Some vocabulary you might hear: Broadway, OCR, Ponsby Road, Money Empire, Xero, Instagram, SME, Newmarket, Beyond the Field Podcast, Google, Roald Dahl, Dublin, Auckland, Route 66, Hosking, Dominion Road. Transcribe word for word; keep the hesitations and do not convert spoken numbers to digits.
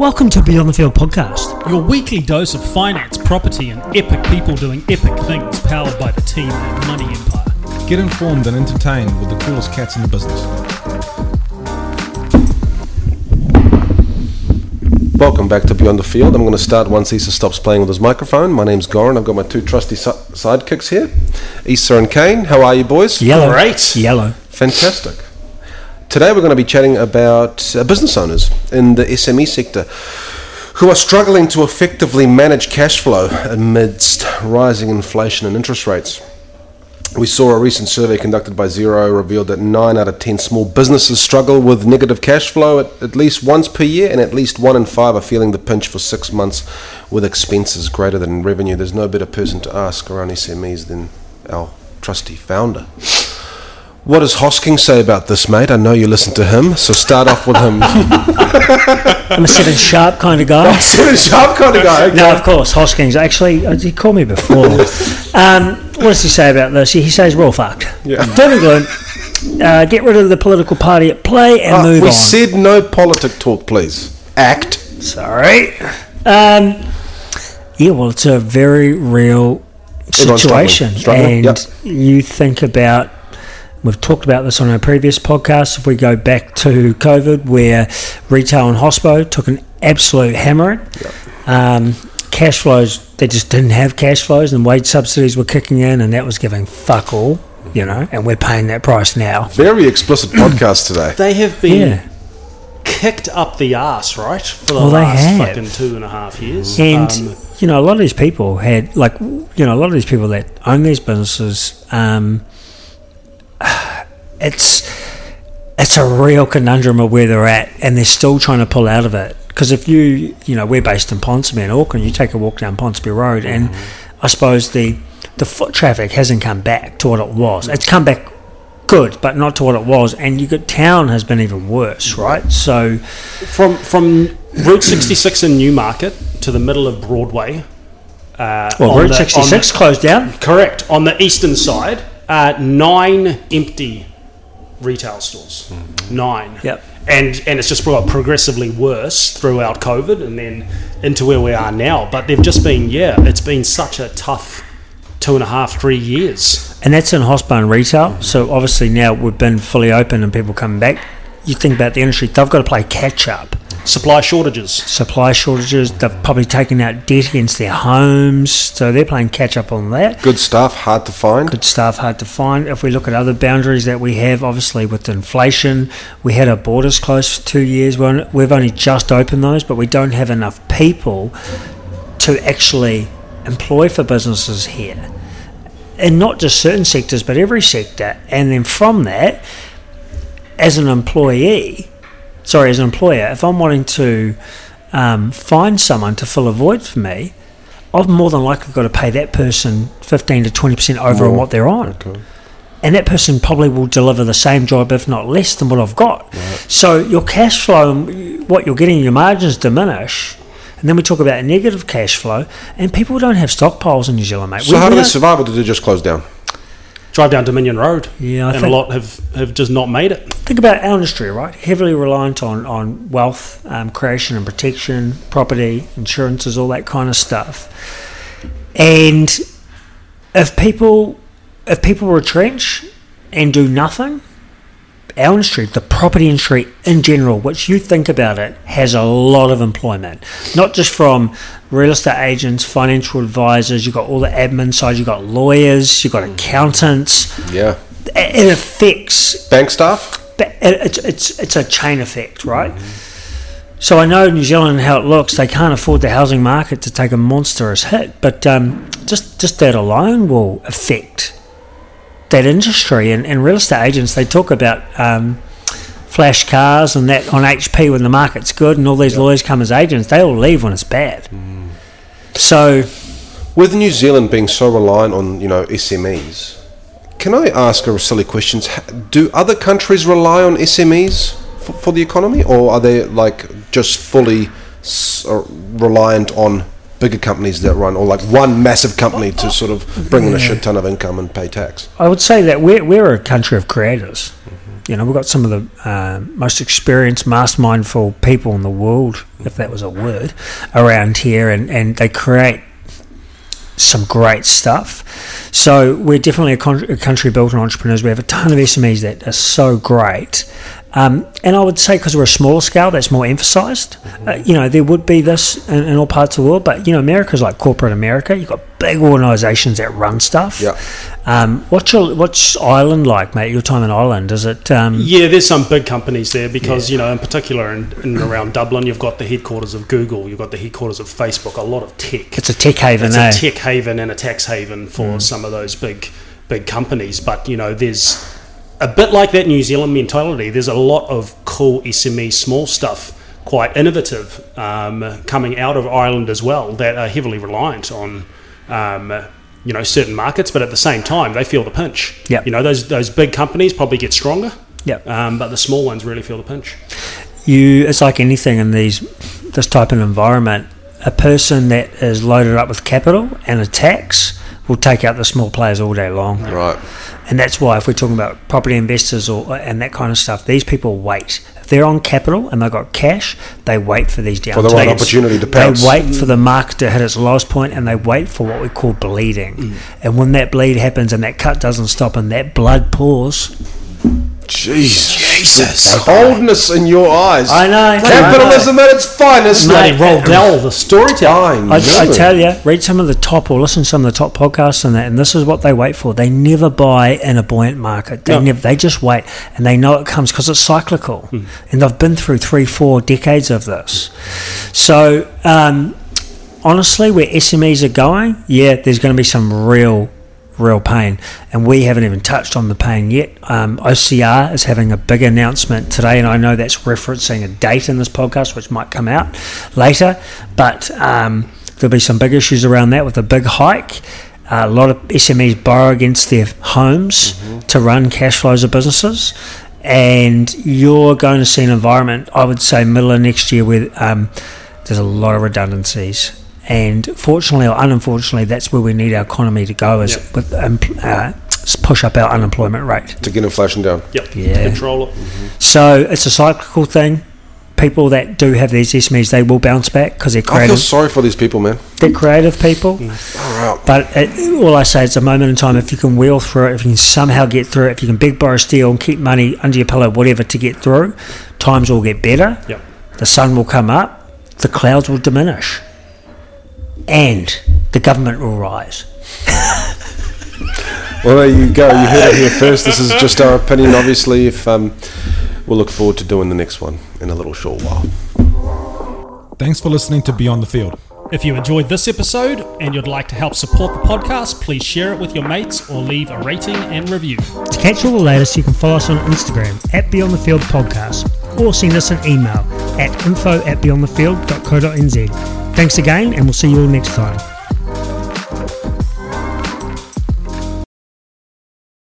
Welcome to Beyond the Field Podcast, your weekly dose of finance, property and epic people doing epic things, powered by the team at Money Empire. Get informed and entertained with the coolest cats in the business. Welcome back to Beyond the Field. I'm going to start once Issa stops playing with his microphone. My name's Goran. I've got my two trusty si- sidekicks here, Issa and Kane. How are you, boys? Yellow. Great. Yellow. Fantastic. Today we're going to be chatting about uh, business owners in the S M E sector who are struggling to effectively manage cash flow amidst rising inflation and interest rates. We saw a recent survey conducted by Xero revealed that nine out of ten small businesses struggle with negative cash flow at, at least once per year, and at least one in five are feeling the pinch for six months with expenses greater than revenue. There's no better person to ask around S M Es than our trusty founder. What does Hosking say about this, mate? I know you listen to him, so start off with him. I'm a seven sharp kind of guy. Oh, seven sharp kind of guy. Okay. No, of course, Hosking's actually, he called me before. um, what does he say about this? He, he says we're all fucked. Yeah. Doing uh, get rid of the political party at play and uh, move we on. We said no politic talk, please. Act. Sorry. Um, yeah, well, it's a very real situation, struggling. Struggling. and yep. You think about. We've talked about this on our previous podcast. If we go back to COVID, where retail and hospo took an absolute hammering, yep. um, cash flows, they just didn't have cash flows, and wage subsidies were kicking in, and that was giving fuck all, you know, and we're paying that price now. Very explicit podcast today. They have been yeah. kicked up the arse, right, for the well, last fucking two and a half years. And, um, you know, a lot of these people had, like, you know, a lot of these people that own these businesses, um, it's it's a real conundrum of where they're at, and they're still trying to pull out of it. Because if you you know we're based in Ponsby in Auckland, you take a walk down Ponsby Road, and mm-hmm. I suppose the the foot traffic hasn't come back to what it was. It's come back good, but not to what it was. And you got town has been even worse, right? So from from Route sixty-six in Newmarket to the middle of Broadway. Uh, well, Route the, sixty-six the, closed down. Correct, on the eastern side. Uh, nine empty retail stores. Mm-hmm. Nine. Yep. And and it's just got progressively worse throughout COVID and then into where we are now. But they've just been, yeah, it's been such a tough two and a half, three years. And that's in hospo and retail. Mm-hmm. So obviously now we've been fully open and people coming back. You think about the industry, they've got to play catch up. Supply shortages. Supply shortages. They've probably taken out debt against their homes, so they're playing catch up on that. Good staff, hard to find. Good staff, hard to find. If we look at other boundaries that we have, obviously with inflation, we had our borders closed for two years. We're on, we've only just opened those, but we don't have enough people to actually employ for businesses here. And not just certain sectors, but every sector. And then from that, as an employee... Sorry, as an employer, if I'm wanting to um, find someone to fill a void for me, I've more than likely got to pay that person fifteen to twenty percent over on what they're on. Okay. And that person probably will deliver the same job, if not less, than what I've got. Right. So your cash flow, and what you're getting, your margins diminish. And then we talk about negative cash flow, and people don't have stockpiles in New Zealand, mate. So we, how we did they survive, or did they just close down? Drive down Dominion Road, yeah, I and think, a lot have, have just not made it. Think about our industry, right? Heavily reliant on, on wealth, um, creation and protection, property, insurances, all that kind of stuff. And if people if people retrench and do nothing, our industry, the property industry in general, which you think about it, has a lot of employment. Not just from real estate agents, financial advisors, you've got all the admin side, you've got lawyers, you've got accountants. Yeah. It affects... Bank staff? It's, it's, it's a chain effect, right? Mm-hmm. So I know New Zealand and how it looks, they can't afford the housing market to take a monstrous hit, but um, just, just that alone will affect... that industry and, and real estate agents, they talk about um, flash cars and that on H P when the market's good, and all these yep. lawyers come as agents, they all leave when it's bad. Mm. So, with New Zealand being so reliant on, you know, S M Es, can I ask a silly question? Do other countries rely on S M Es for, for the economy, or are they like just fully s- reliant on bigger companies that run, or like one massive company to sort of bring in a shit ton of income and pay tax? I would say that we're, we're a country of creators. Mm-hmm. you know, we've got some of the uh, most experienced, most mindful people in the world, if that was a word, around here, and, and they create some great stuff. So we're definitely a, con- a country built on entrepreneurs. We have a ton of S M Es that are so great. Um, and I would say because we're a smaller scale, that's more emphasised. Uh, you know, there would be this in, in all parts of the world, but, you know, America's like corporate America. You've got big organisations that run stuff. Yeah. Um, what's your, what's Ireland like, mate? Your time in Ireland, is it... Um, yeah, there's some big companies there because, yeah. you know, in particular in, in and around Dublin, you've got the headquarters of Google, you've got the headquarters of Facebook, a lot of tech. It's a tech haven, It's eh? a tech haven and a tax haven for mm. some of those big, big companies. But, you know, there's... a bit like that New Zealand mentality, there's a lot of cool S M E small stuff, quite innovative, um, coming out of Ireland as well, that are heavily reliant on, um, you know, certain markets, but at the same time, they feel the pinch. Yep. You know, those those big companies probably get stronger, yep. um, but the small ones really feel the pinch. You, it's like anything in these this type of environment, a person that is loaded up with capital and a tax will take out the small players all day long. Right. And that's why if we're talking about property investors or and that kind of stuff, these people wait. If they're on capital and they've got cash, they wait for these down For the right opportunity to pounce. They wait for the market to hit its lowest point, and they wait for what we call bleeding. Mm. And when that bleed happens and that cut doesn't stop and that blood pours... Jesus. Jesus. Coldness in your eyes. I know. Capitalism I know. at its finest. Mate, Roald Dahl, the storytelling. I, I tell you, read some of the top or listen to some of the top podcasts and that, and this is what they wait for. They never buy in a buoyant market. They no. never. They just wait, and they know it comes because it's cyclical. Mm. And they've been through three, four decades of this. So, um, honestly, where S M Es are going, yeah, there's going to be some real... real pain, and we haven't even touched on the pain yet. um, O C R is having a big announcement today, and I know that's referencing a date in this podcast which might come out later, but um, there'll be some big issues around that with a big hike. Uh, a lot of S M Es borrow against their homes mm-hmm. to run cash flows of businesses, and you're going to see an environment, I would say middle of next year, where um, there's a lot of redundancies. And fortunately or unfortunately, that's where we need our economy to go, is yep. with um, uh, push up our unemployment rate. To get inflation down. Yep, yeah. To control it. Mm-hmm. So it's a cyclical thing. People that do have these S M Es, they will bounce back because they're creative. I feel sorry for these people, man. They're creative people. Mm. All right. But it, all I say, it's a moment in time. If you can wheel through it, if you can somehow get through it, if you can beg, borrow, steal and keep money under your pillow, whatever, to get through, times will get better. Yep. The sun will come up. The clouds will diminish. And the government will rise. Well, there you go. You heard it here first. This is just our opinion, obviously. If um, we'll look forward to doing the next one in a little short while. Thanks for listening to Beyond the Field. If you enjoyed this episode and you'd like to help support the podcast, please share it with your mates or leave a rating and review. To catch all the latest, you can follow us on Instagram at Beyond the Field Podcast, or send us an email at info at beyond the field dot co dot n z. Thanks again, and we'll see you all next time.